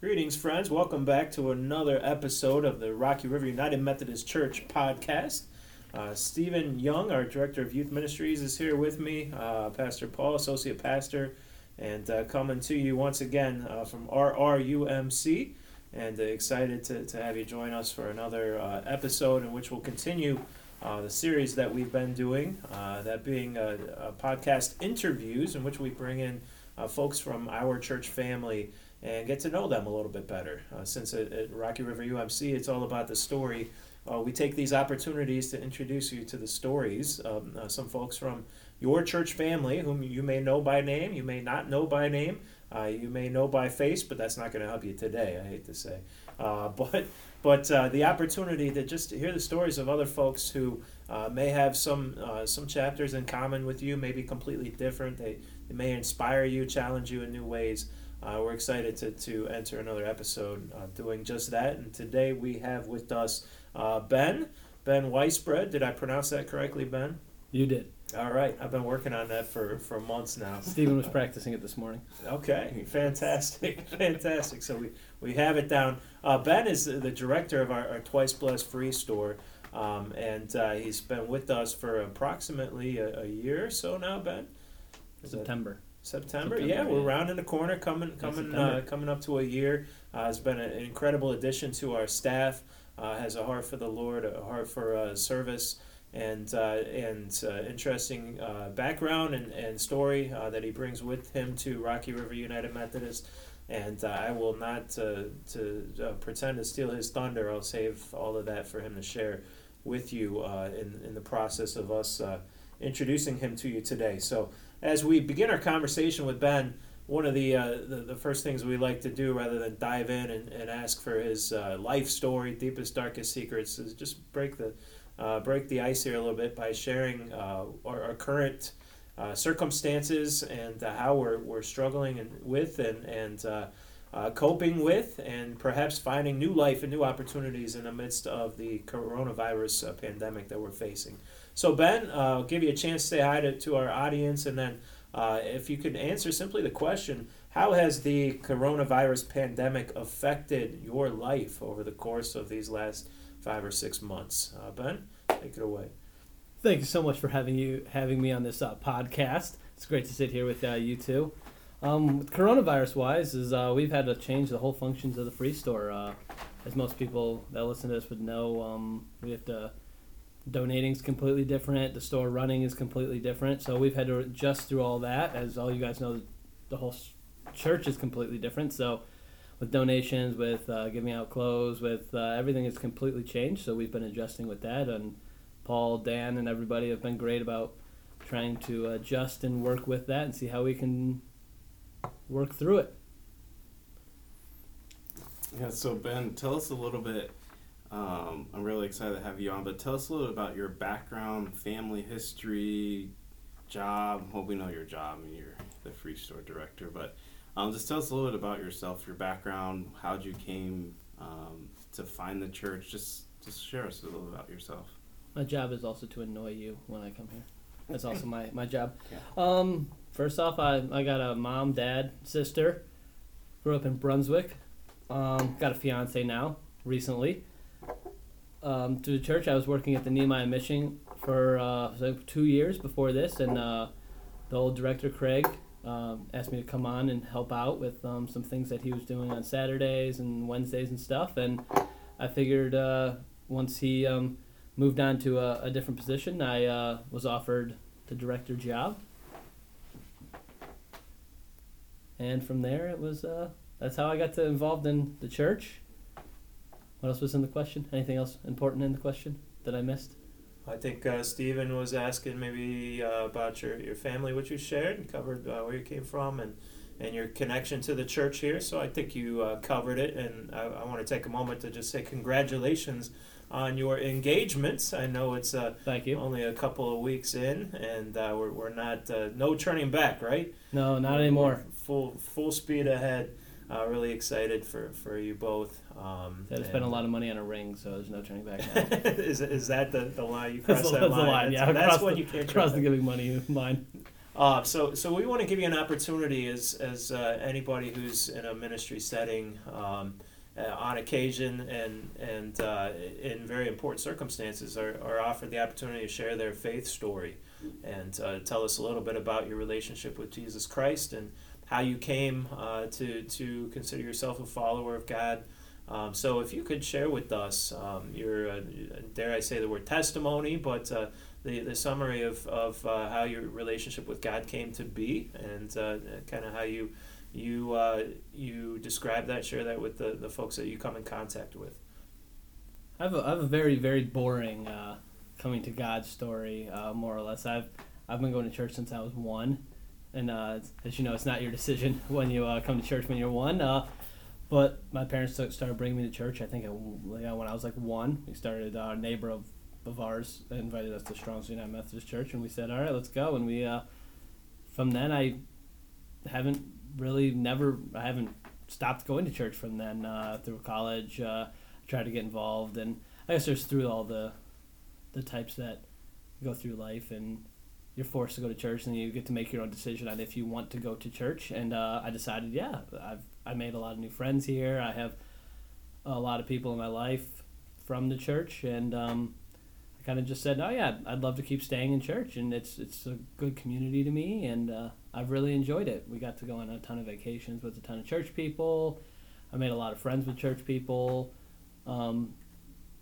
Greetings, friends. Welcome back to another episode of the Rocky River United Methodist Church podcast. Stephen Young, our Director of Youth Ministries, is here with me. Pastor Paul, Associate Pastor, and coming to you once again from RRUMC. And excited to have you join us for another episode in which we'll continue the series that we've been doing, that being podcast interviews in which we bring in folks from our church family and get to know them a little bit better. Since at Rocky River UMC, it's all about the story. We take these opportunities to introduce you to the stories of some folks from your church family whom you may know by name, you may not know by name, you may know by face, but that's not going to help you today, I hate to say. But the opportunity to just hear the stories of other folks who may have some chapters in common with you, maybe completely different. They may inspire you, challenge you in new ways. We're excited to enter another episode doing just that. And today we have with us Ben Weisbread. Did I pronounce that correctly, Ben? You did. All right. I've been working on that for months now. Stephen was practicing it this morning. Okay. Fantastic. So we have it down. Ben is the director of our Twice Blessed Free store, and he's been with us for approximately a year or so now, Ben? September, yeah, we're rounding the corner, coming up to a year. It's been an incredible addition to our staff. Has a heart for the Lord, a heart for service, and interesting background and story that he brings with him to Rocky River United Methodist. And I will not pretend to steal his thunder. I'll save all of that for him to share with you in the process of us introducing him to you today. So, as we begin our conversation with Ben, one of the first things we like to do rather than dive in and ask for his life story, deepest, darkest secrets, is just break the ice here a little bit by sharing our current circumstances and how we're struggling with and coping with, and perhaps finding new life and new opportunities in the midst of the coronavirus pandemic that we're facing. So Ben, I'll give you a chance to say hi to our audience, and then if you could answer simply the question, how has the coronavirus pandemic affected your life over the course of these last 5 or 6 months? Ben, take it away. Thank you so much for having me on this podcast. It's great to sit here with you two. With coronavirus-wise, we've had to change the whole functions of the free store. As most people that listen to this would know, we have to... Donating is completely different. The store running is completely different. So we've had to adjust through all that. As all you guys know, the whole church is completely different. So with donations, with giving out clothes, with everything is completely changed. So we've been adjusting with that. And Paul, Dan, and everybody have been great about trying to adjust and work with that and see how we can work through it. Yeah, so Ben, tell us a little bit. I'm really excited to have you on, but tell us a little about your background, family history, job. Well, we know your job and you're the free store director, but just tell us a little bit about yourself, your background, how you came to find the church. Just share us a little about yourself. My job is also to annoy you when I come here. That's also my job. Yeah. First off, I got a mom, dad, sister, grew up in Brunswick, got a fiance now, recently. To the church, I was working at the Nehemiah Mission for 2 years before this, and the old director, Craig, asked me to come on and help out with some things that he was doing on Saturdays and Wednesdays and stuff, and I figured once he moved on to a different position, I was offered the director job, and from there, it was that's how I got involved in the church. What else was in the question? Anything else important in the question that I missed? I think Stephen was asking maybe about your family, what you shared, and covered where you came from and your connection to the church here. So I think you covered it, and I want to take a moment to just say congratulations on your engagements. I know it's only a couple of weeks in, and we're not no turning back, right? No, not anymore. Full speed ahead. Really excited for you both. I spent a lot of money on a ring, so there's no turning back now. Is that the line? You crossed that line? Yeah, that's when you can't cross the giving money line. So we want to give you an opportunity as anybody who's in a ministry setting, on occasion and in very important circumstances are offered the opportunity to share their faith story and tell us a little bit about your relationship with Jesus Christ and how you came to consider yourself a follower of God. So if you could share with us your, dare I say the word testimony, but the summary of how your relationship with God came to be and kind of how you describe that, share that with the folks that you come in contact with. I have a very, very boring coming to God story, more or less. I've been going to church since I was 1, and as you know, it's not your decision when you come to church when you're 1. But my parents started bringing me to church. I think when I was like 1, we started. A neighbor of ours invited us to Strong's United Methodist Church, and we said, "All right, let's go." And we from then I haven't stopped going to church from then through college. I tried to get involved, and I guess there's through all the types that go through life, and you're forced to go to church, and you get to make your own decision on if you want to go to church. And I decided, yeah, I made a lot of new friends here. I have a lot of people in my life from the church, and I kind of just said, oh yeah, I'd love to keep staying in church, and it's a good community to me, and I've really enjoyed it. We got to go on a ton of vacations with a ton of church people. I made a lot of friends with church people.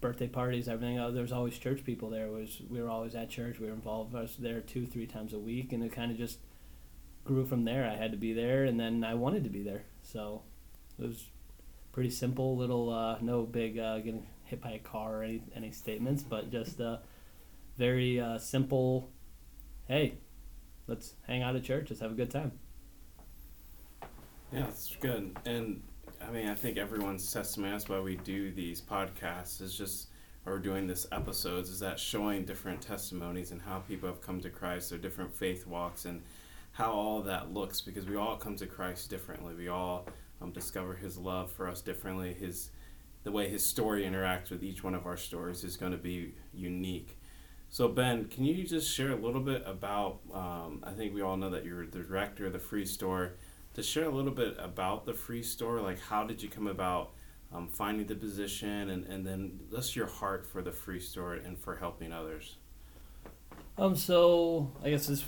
Birthday parties, everything. There was always church people there. We were always at church. We were involved. I was there 2-3 times a week, and it kind of just grew from there. I had to be there, and then I wanted to be there. So it was pretty simple, little, no big getting hit by a car or any statements, but just very simple, hey, let's hang out at church. Let's have a good time. Yeah, it's good. And I mean, I think everyone's testimony, that's why we do these podcasts, is just, or doing this episodes, is that showing different testimonies and how people have come to Christ, their different faith walks, and how all that looks, because we all come to Christ differently. We all discover his love for us differently. The way his story interacts with each one of our stories is going to be unique. So Ben, can you just share a little bit about, I think we all know that you're the director of the Free Store, to share a little bit about the Free Store, like how did you come about finding the position, and then what's your heart for the Free Store and for helping others? So I guess this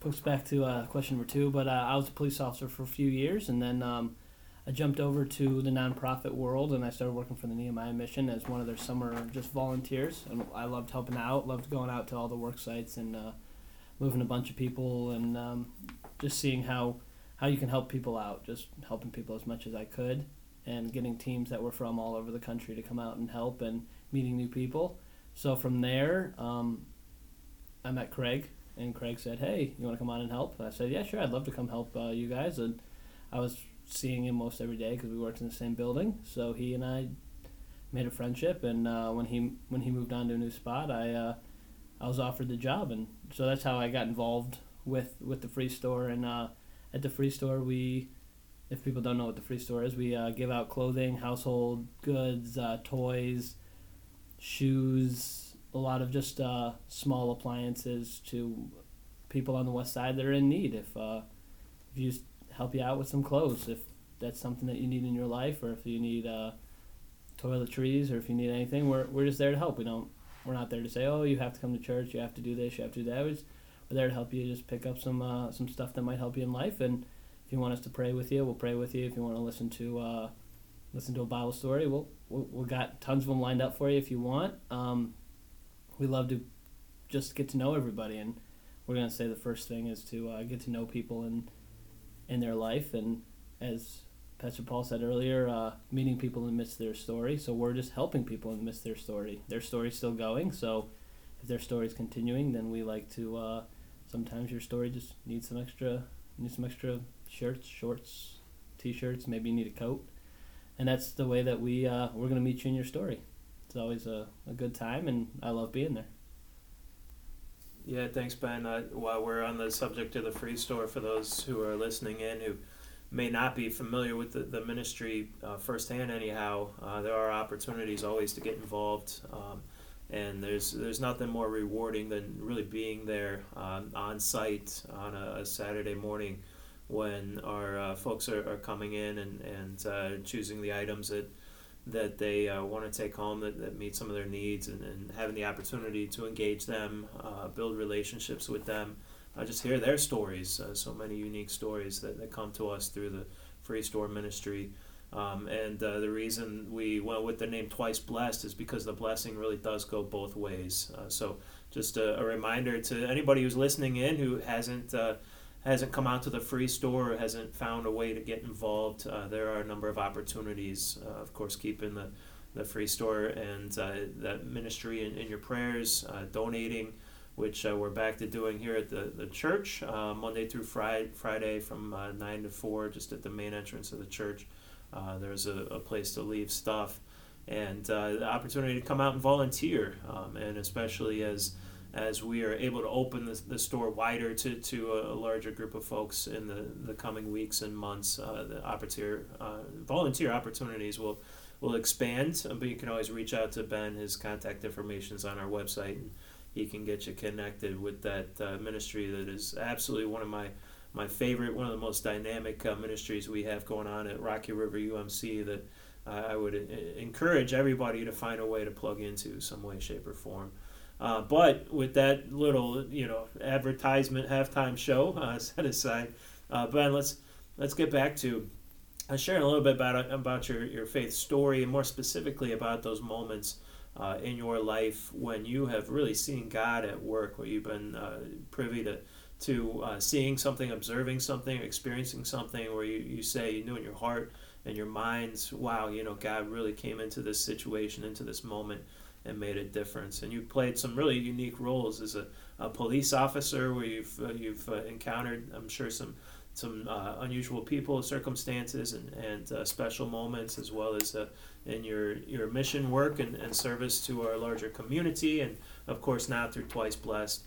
goes back to question number 2, but I was a police officer for a few years, and then I jumped over to the nonprofit world, and I started working for the Nehemiah Mission as one of their summer just volunteers. And I loved helping out, loved going out to all the work sites and moving a bunch of people, and just seeing how you can help people out, just helping people as much as I could, and getting teams that were from all over the country to come out and help, and meeting new people. So from there, I met Craig, and Craig said, hey, you want to come on and help? And I said, yeah, sure, I'd love to come help you guys. And I was seeing him most every day because we worked in the same building, so he and I made a friendship, and when he moved on to a new spot, I was offered the job, and so that's how I got involved with the Free Store. And at the Free Store, we, if people don't know what the Free Store is, we give out clothing, household goods, toys, shoes, a lot of just small appliances to people on the West Side that are in need. If you help you out with some clothes, if that's something that you need in your life, or if you need toiletries, or if you need anything, we're just there to help. We're not there to say, oh, you have to come to church, you have to do this, you have to do that. We're there to help you just pick up some stuff that might help you in life. And if you want us to pray with you, we'll pray with you. If you want to listen to a Bible story, we'll got tons of them lined up for you if you want. We love to just get to know everybody, and we're gonna say the first thing is to get to know people and in their life, and as Pastor Paul said earlier, meeting people in the midst of their story. So we're just helping people in the midst of their story. Their story's still going, so if their story's continuing, then we like to sometimes your story just needs some extra shirts, shorts, t-shirts, maybe you need a coat, and that's the way that we're going to meet you in your story. It's always a good time, and I love being there. Yeah, thanks, Ben. While we're on the subject of the Free Store, for those who are listening in who may not be familiar with the ministry firsthand anyhow, there are opportunities always to get involved. And there's nothing more rewarding than really being there on site on a Saturday morning when our folks are coming in and choosing the items that they want to take home that meet some of their needs, and having the opportunity to engage them, build relationships with them, just hear their stories, so many unique stories that come to us through the Free Store Ministry. And the reason we went with the name Twice Blessed is because the blessing really does go both ways. So just a reminder to anybody who's listening in who hasn't come out to the Free Store or hasn't found a way to get involved, there are a number of opportunities. Of course, keeping the Free Store and that ministry in your prayers, donating, which we're back to doing here at the church, Monday through Friday from 9 to 4, just at the main entrance of the church. There's a place to leave stuff, and the opportunity to come out and volunteer, and especially as we are able to open the store wider to a larger group of folks in the coming weeks and months, the volunteer opportunities will expand, but you can always reach out to Ben. His contact information is on our website, and he can get you connected with that ministry that is absolutely one of my favorite, one of the most dynamic ministries we have going on at Rocky River UMC that I would encourage everybody to find a way to plug into some way, shape, or form. But with that little, advertisement halftime show set aside, Ben, let's get back to sharing a little bit about your faith story, and more specifically about those moments in your life when you have really seen God at work, where you've been privy to seeing something, observing something, experiencing something where you say, you knew in your heart and your minds, wow, God really came into this situation, into this moment, and made a difference. And you played some really unique roles as a police officer, where you've encountered, I'm sure, some unusual people, circumstances, and special moments, as well as in your mission work and service to our larger community, and of course now through Twice Blessed.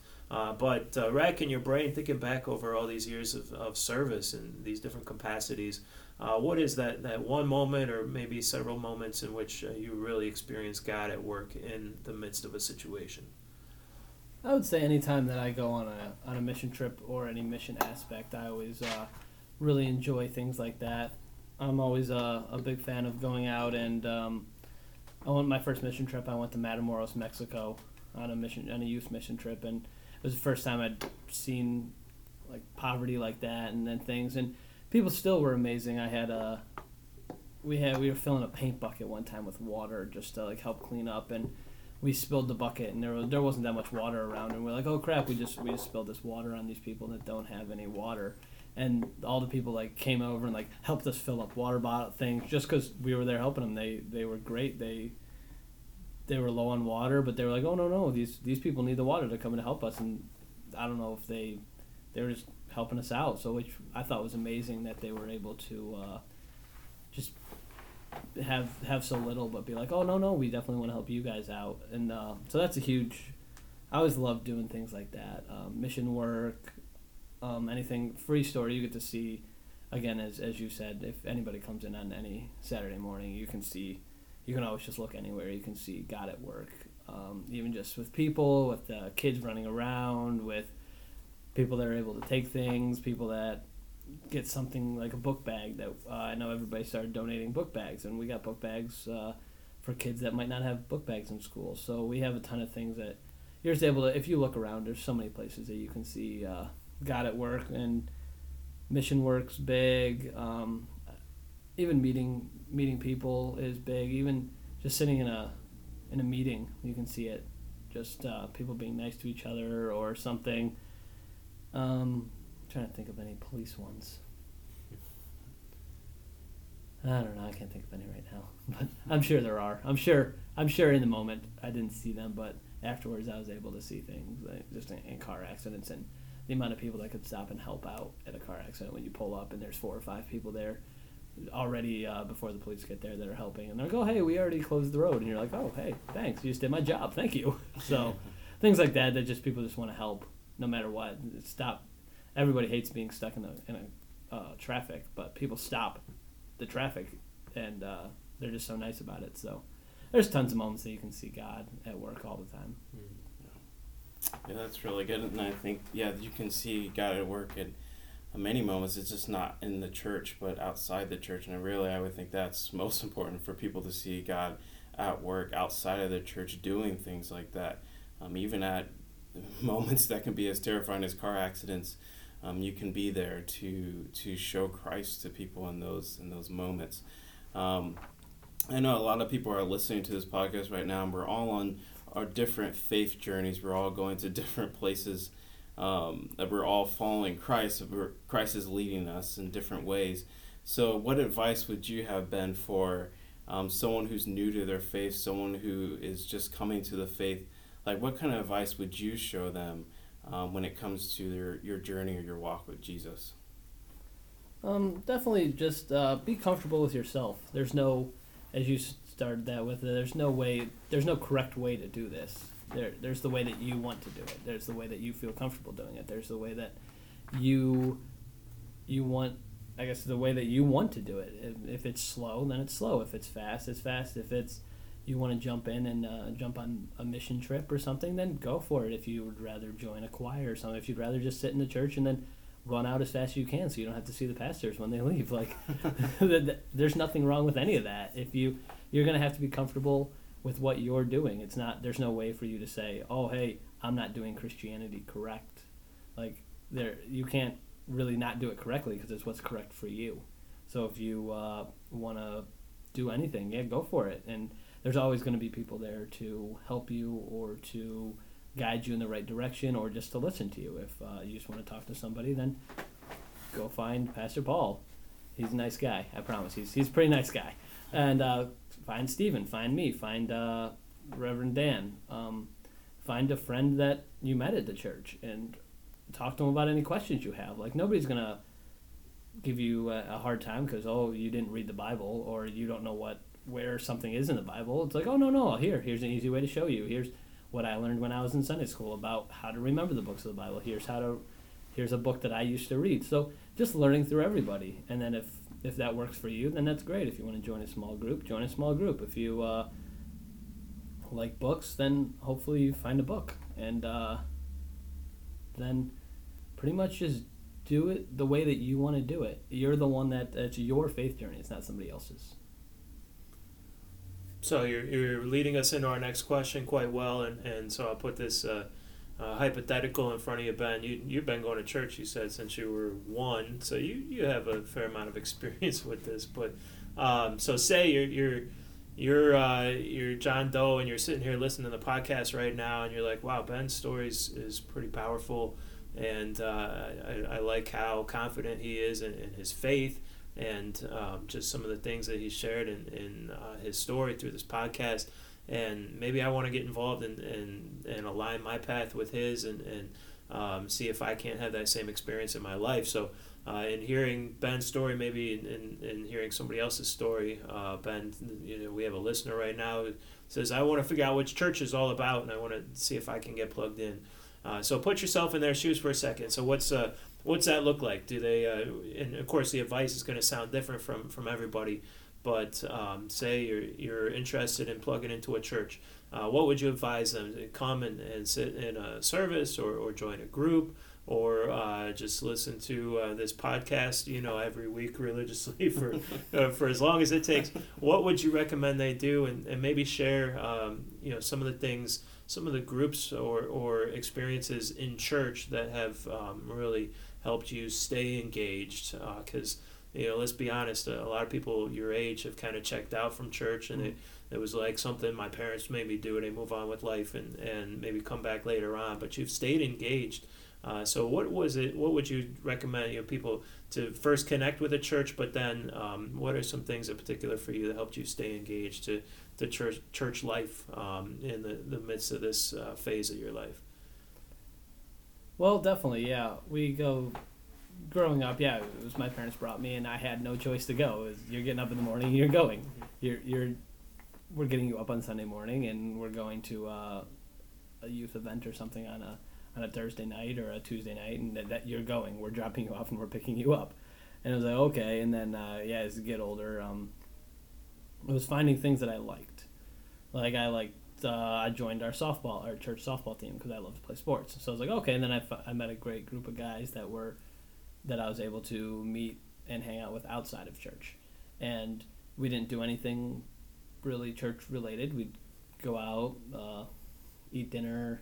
But racking your brain, thinking back over all these years of service in these different capacities, what is that one moment, or maybe several moments, in which you really experienced God at work in the midst of a situation? I would say any time that I go on a mission trip or any mission aspect, I always really enjoy things like that. I'm always a big fan of going out, and on my first mission trip, I went to Matamoros, Mexico, on a youth mission trip, and it was the first time I'd seen like poverty like that, and then things, and people still were amazing. I had we were filling a paint bucket one time with water just to like help clean up, and we spilled the bucket, and there wasn't that much water around, and we're like, oh crap, we just spilled this water on these people that don't have any water, and all the people like came over and like helped us fill up water bottle things just because we were there helping them. They were great. They were low on water, but they were like, oh, no, these people need the water to come and help us. And I don't know if they were just helping us out, so which I thought was amazing that they were able to just have so little, but be like, oh, no, we definitely want to help you guys out. And so that's a huge, I always love doing things like that. Mission work, anything, Free Store, you get to see, again, as you said, if anybody comes in on any Saturday morning, you can always just look anywhere. You can see God at work, even just with people, with kids running around, with people that are able to take things, people that get something like a book bag that I know everybody started donating book bags, and we got book bags for kids that might not have book bags in school. So we have a ton of things that you're just able to, if you look around, there's so many places that you can see God at work, and mission work's big. Even meeting people is big. Even just sitting in a meeting, you can see it. Just people being nice to each other or something. I'm trying to think of any police ones. I don't know. I can't think of any right now, but I'm sure there are. I'm sure in the moment I didn't see them, but afterwards I was able to see things like just in car accidents, and the amount of people that could stop and help out at a car accident when you pull up and there's 4 or 5 people there already before the police get there that are helping, and they're like, oh hey, we already closed the road, and you're like, oh hey, thanks, you just did my job, thank you. So things like that just people just want to help no matter what. Stop, everybody hates being stuck in traffic, but people stop the traffic, and they're just so nice about it. So there's tons of moments that you can see God at work all the time. Yeah, that's really good. And I think, yeah, you can see God at work at many moments. It's just not in the church, but outside the church. And really, I would think that's most important for people to see God at work outside of the church doing things like that. Even at moments that can be as terrifying as car accidents, you can be there to show Christ to people in those moments. I know a lot of people are listening to this podcast right now, and we're all on our different faith journeys. We're all going to different places. We're all following Christ. Christ is leading us in different ways. So what advice would you have, Ben, for someone who's new to their faith, someone who is just coming to the faith? Like, what kind of advice would you show them when it comes to your journey or your walk with Jesus? Definitely just be comfortable with yourself. There's no, as you started that with, there's no correct way to do this. There's the way that you want to do it. There's the way that you feel comfortable doing it. There's the way that you want, I guess, the way that you want to do it. If it's slow, then it's slow. If it's fast, it's fast. If it's you want to jump in and jump on a mission trip or something, then go for it. If you would rather join a choir or something, if you'd rather just sit in the church and then run out as fast as you can so you don't have to see the pastors when they leave. Like, there's nothing wrong with any of that. If you're going to have to be comfortable with what you're doing. It's not, there's no way for you to say, oh, hey, I'm not doing Christianity correct. Like, you can't really not do it correctly because it's what's correct for you. So if you want to do anything, yeah, go for it. And there's always going to be people there to help you or to guide you in the right direction or just to listen to you. If you just want to talk to somebody, then go find Pastor Paul. He's a nice guy, I promise. He's a pretty nice guy. And find Stephen, find me, find Reverend Dan. Find a friend that you met at the church and talk to them about any questions you have. Like, nobody's going to give you a hard time because, oh, you didn't read the Bible or you don't know where something is in the Bible. It's like, oh, no, here's an easy way to show you. Here's what I learned when I was in Sunday school about how to remember the books of the Bible. Here's a book that I used to read. So just learning through everybody. And then if that works for you, then that's great. If you want to join a small group, join a small group. If you like books, then hopefully you find a book. And then pretty much just do it the way that you want to do it. You're the one that's your faith journey. It's not somebody else's. So you're leading us into our next question quite well, and so I'll put this hypothetical in front of you, Ben. You've been going to church, you said, since you were one, so you have a fair amount of experience with this. But so say you're John Doe and you're sitting here listening to the podcast right now, and you're like, wow, Ben's story is pretty powerful, and I like how confident he is in his faith. And just some of the things that he shared in his story through this podcast. And maybe I want to get involved and align my path with his and see if I can't have that same experience in my life. So in hearing Ben's story, maybe in hearing somebody else's story, Ben, we have a listener right now who says, I want to figure out which church is all about, and I want to see if I can get plugged in. So put yourself in their shoes for a second. So what's that look like? Do they, and of course the advice is going to sound different from everybody, but say you're interested in plugging into a church. What would you advise them? To come and sit in a service or join a group or just listen to this podcast, every week religiously for as long as it takes. What would you recommend they do? And maybe share, some of the things, some of the groups or experiences in church that have really helped you stay engaged, because let's be honest, a lot of people your age have kind of checked out from church, and it was like something my parents made me do, and they move on with life and maybe come back later on, but you've stayed engaged. So what would you recommend people to first connect with a church, but then what are some things in particular for you that helped you stay engaged to the church life in the midst of this phase of your life? Well, definitely, yeah. Growing up, yeah, it was my parents brought me, and I had no choice to go. It was, you're getting up in the morning, you're going. We're getting you up on Sunday morning, and we're going to a youth event or something on a Thursday night or a Tuesday night, and that you're going. We're dropping you off, and we're picking you up. And I was like, okay. And then, as you get older, I was finding things that I liked. Like I joined our church softball team because I love to play sports. So I was like, okay. And then I met a great group of guys that I was able to meet and hang out with outside of church. And we didn't do anything really church related. We'd go out, eat dinner,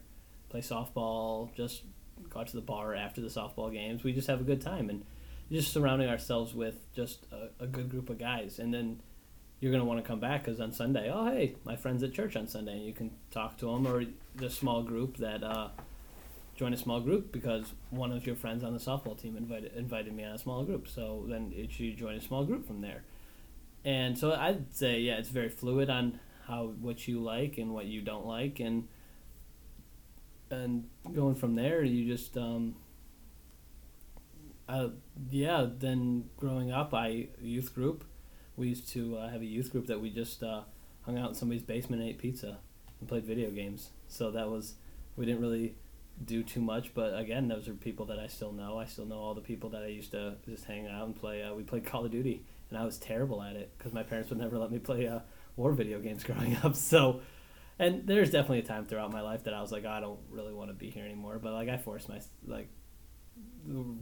play softball, just go out to the bar after the softball games. We just have a good time and just surrounding ourselves with just a good group of guys. And then you're going to want to come back because on Sunday, oh, hey, my friend's at church on Sunday, and you can talk to them, or the small group that join a small group because one of your friends on the softball team invited me on a small group. So then you join a small group from there. And so I'd say, yeah, it's very fluid on what you like and what you don't like. And going from there, you just, then growing up, youth group. We used to have a youth group that we just hung out in somebody's basement and ate pizza and played video games. So we didn't really do too much, but again, those are people that I still know. I still know all the people that I used to just hang out and play. We played Call of Duty, and I was terrible at it because my parents would never let me play war video games growing up. So, and there's definitely a time throughout my life that I was like, oh, I don't really want to be here anymore. But I forced myself,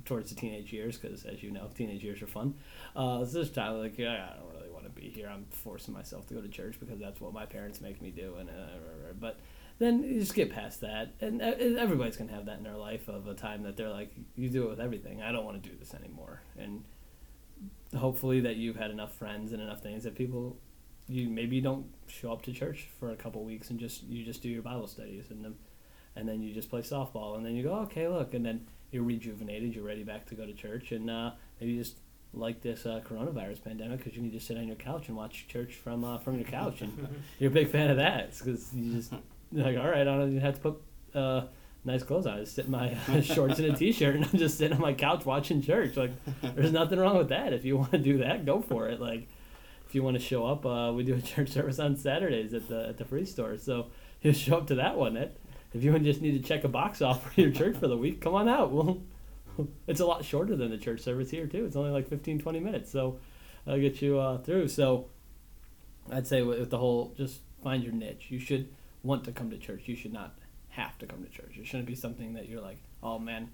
towards the teenage years, because as you know, teenage years are fun. So this time, I don't really want to be here. I'm forcing myself to go to church because that's what my parents make me do. And but then you just get past that, and everybody's gonna have that in their life of a time that they're like, you do it with everything. I don't want to do this anymore. And hopefully that you've had enough friends and enough things that people, you maybe don't show up to church for a couple weeks and you just do your Bible studies and then you just play softball and then you go, okay, look, and then you're rejuvenated, you're ready back to go to church, and maybe just like this coronavirus pandemic, because you can just sit on your couch and watch church from your couch, and you're a big fan of that, because you just all right, I don't even have to put nice clothes on. I just sit in my shorts and a t-shirt, and I'm just sitting on my couch watching church. There's nothing wrong with that. If you want to do that, go for it. If you want to show up, we do a church service on Saturdays at the free store, so you show up to that one. If you just need to check a box off for your church for the week, come on out. Well, it's a lot shorter than the church service here, too. It's only 15-20 minutes, so I'll get you through. So I'd say with the whole, just find your niche. You should want to come to church. You should not have to come to church. It shouldn't be something that you're like, oh, man,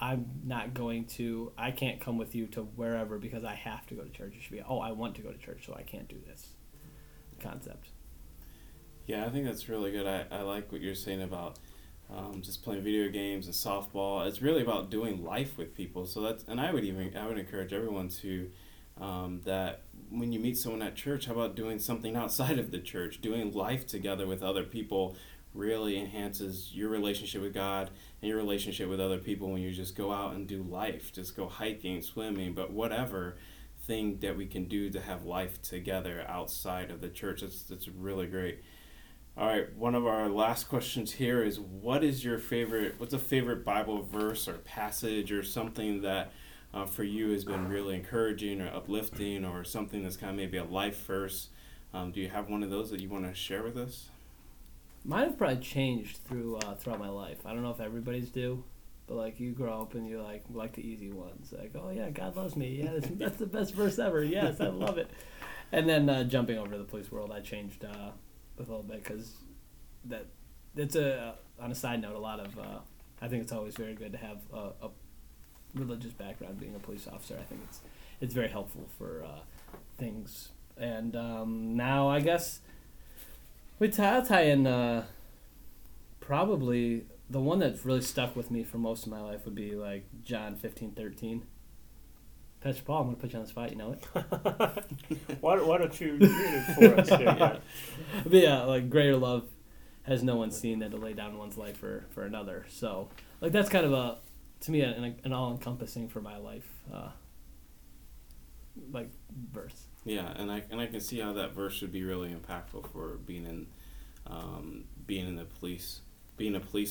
I can't come with you to wherever because I have to go to church. It should be, oh, I want to go to church, so I can't do this concept. Yeah, I think that's really good. I like what you're saying about just playing video games and softball. It's really about doing life with people. So I would encourage everyone to that when you meet someone at church, how about doing something outside of the church? Doing life together with other people really enhances your relationship with God and your relationship with other people when you just go out and do life. Just go hiking, swimming, but whatever thing that we can do to have life together outside of the church. That's really great. All right, one of our last questions here is, what's a favorite Bible verse or passage or something that for you has been really encouraging or uplifting, or something that's kind of maybe a life verse? Do you have one of those that you want to share with us? Mine have probably changed throughout my life. I don't know if everybody's do, but you grow up and you like the easy ones. Oh yeah, God loves me. Yeah, that's the best verse ever. Yes, I love it. And then jumping over to the police world, I changed a little bit, because that's on a side note, a lot of I think it's always very good to have a religious background. Being a police officer, I think it's very helpful for things. And now I guess I'll tie in probably the one that's really stuck with me for most of my life would be John 15:13. Pastor Paul, I'm going to put you on the spot, you know it. Why don't you read it for us? Yeah. But yeah, greater love has no one seen than to lay down one's life for another. So, that's kind of to me, an all-encompassing for my life, verse. Yeah, and I can see how that verse would be really impactful for being a police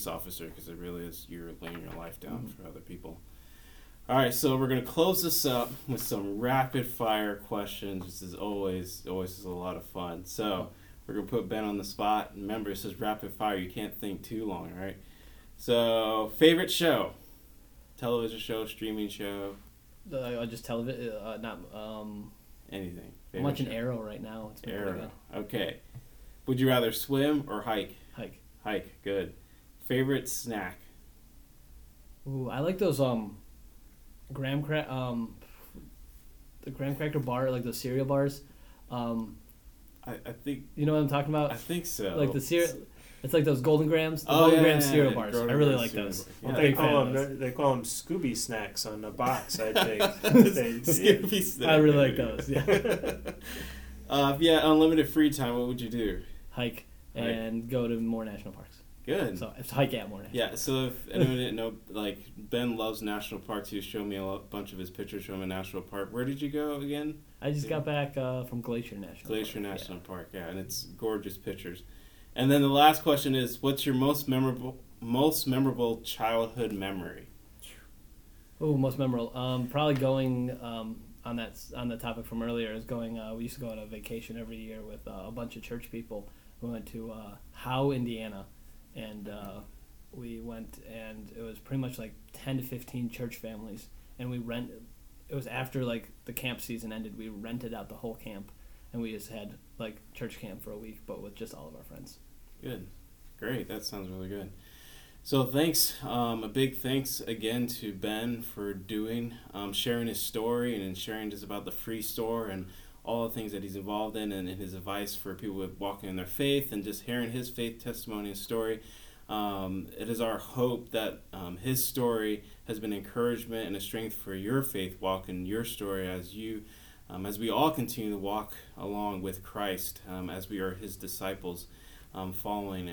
officer, because it really is, you're laying your life down for other people. All right, so we're going to close this up with some rapid-fire questions. This is always is a lot of fun. So we're going to put Ben on the spot. Remember, it says rapid-fire. You can't think too long, right? So favorite show? Television show, streaming show? Just television, not... anything. Favorite I'm watching show? Arrow right now. It's been Arrow. Okay. Would you rather swim or hike? Hike. Hike, good. Favorite snack? Ooh, I like those graham cracker bar, like those cereal bars. I think you know what I'm talking about. I think so. Like the cereal, it's like those Golden Grams, cereal bars. Golden I really like those. Yeah. They call them Scooby snacks on the box. I think. Scooby snacks. I really like those. Yeah. If you had unlimited free time, what would you do? Hike and go to more national parks. Good. So it's hike at more national parks. Yeah, so if anyone didn't know, like, Ben loves national parks. He showed me a bunch of his pictures from a national park. Where did you go again? I just got back from Glacier National Park, yeah, and it's gorgeous pictures. And then the last question is, what's your most memorable childhood memory? Oh, most memorable. Probably going... on the topic from earlier is going. We used to go on a vacation every year with a bunch of church people. We went to Howe, Indiana, and we went, and it was pretty much like 10 to 15 church families, and we rented. It was after like the camp season ended. We rented out the whole camp, and we just had like church camp for a week, but with just all of our friends. Good, great. That sounds really good. So thanks, a big thanks again to Ben for sharing his story and sharing just about the free store and all the things that he's involved in, and his advice for people walking in their faith and just hearing his faith testimony and story. It is our hope that his story has been encouragement and a strength for your faith walk and your story as we all continue to walk along with Christ, as we are his disciples, following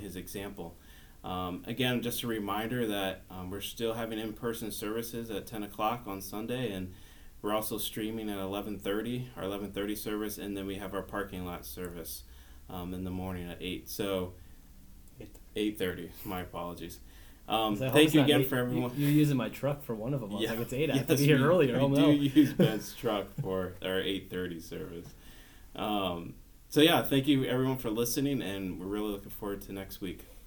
his example. Again, just a reminder that we're still having in-person services at 10 o'clock on Sunday, and we're also streaming at 11:30, our 11:30 service, and then we have our parking lot service in the morning at 8. So 8:30, my apologies. Thank you again for everyone. You're using my truck for one of them. I was like, it's 8, I have to be here earlier. I use Ben's truck for our 8:30 service. So yeah, thank you everyone for listening, and we're really looking forward to next week.